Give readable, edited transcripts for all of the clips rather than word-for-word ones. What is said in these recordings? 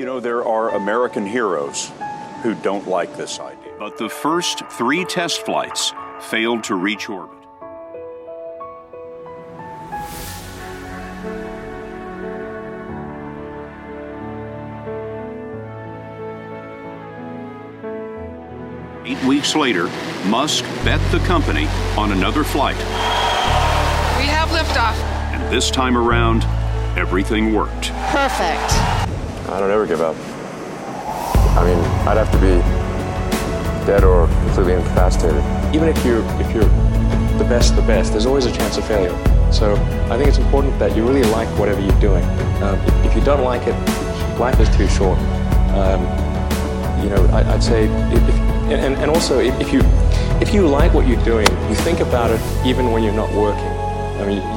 You know, there are American heroes who don't like this idea. But the first 3 test flights failed to reach orbit. Eight weeks later, Musk bet the company on another flight. We have liftoff. And this time around, everything worked. Perfect. I don't ever give up. I mean, I'd have to be dead or completely incapacitated. Even if you're the best, there's always a chance of failure. So I think it's important that you really like whatever you're doing. If you don't like it, life is too short. You know, I'd say, if you like what you're doing, you think about it even when you're not working. I mean.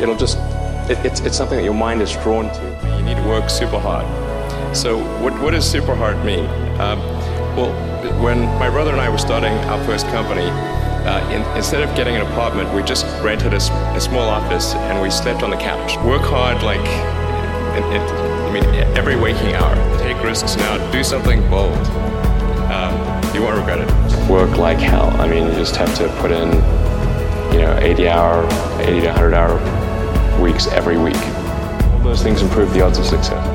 It'll just, it's something that your mind is drawn to. You need to work super hard. So what does super hard mean? Well, when my brother and I were starting our first company, instead of getting an apartment, we just rented a small office and we slept on the couch. Work hard, like, every waking hour. Take risks now, do something bold. You won't regret it. Work like hell. I mean, you just have to put in, you know, 80 to 100 hour weeks every week. All those things improve the odds of success.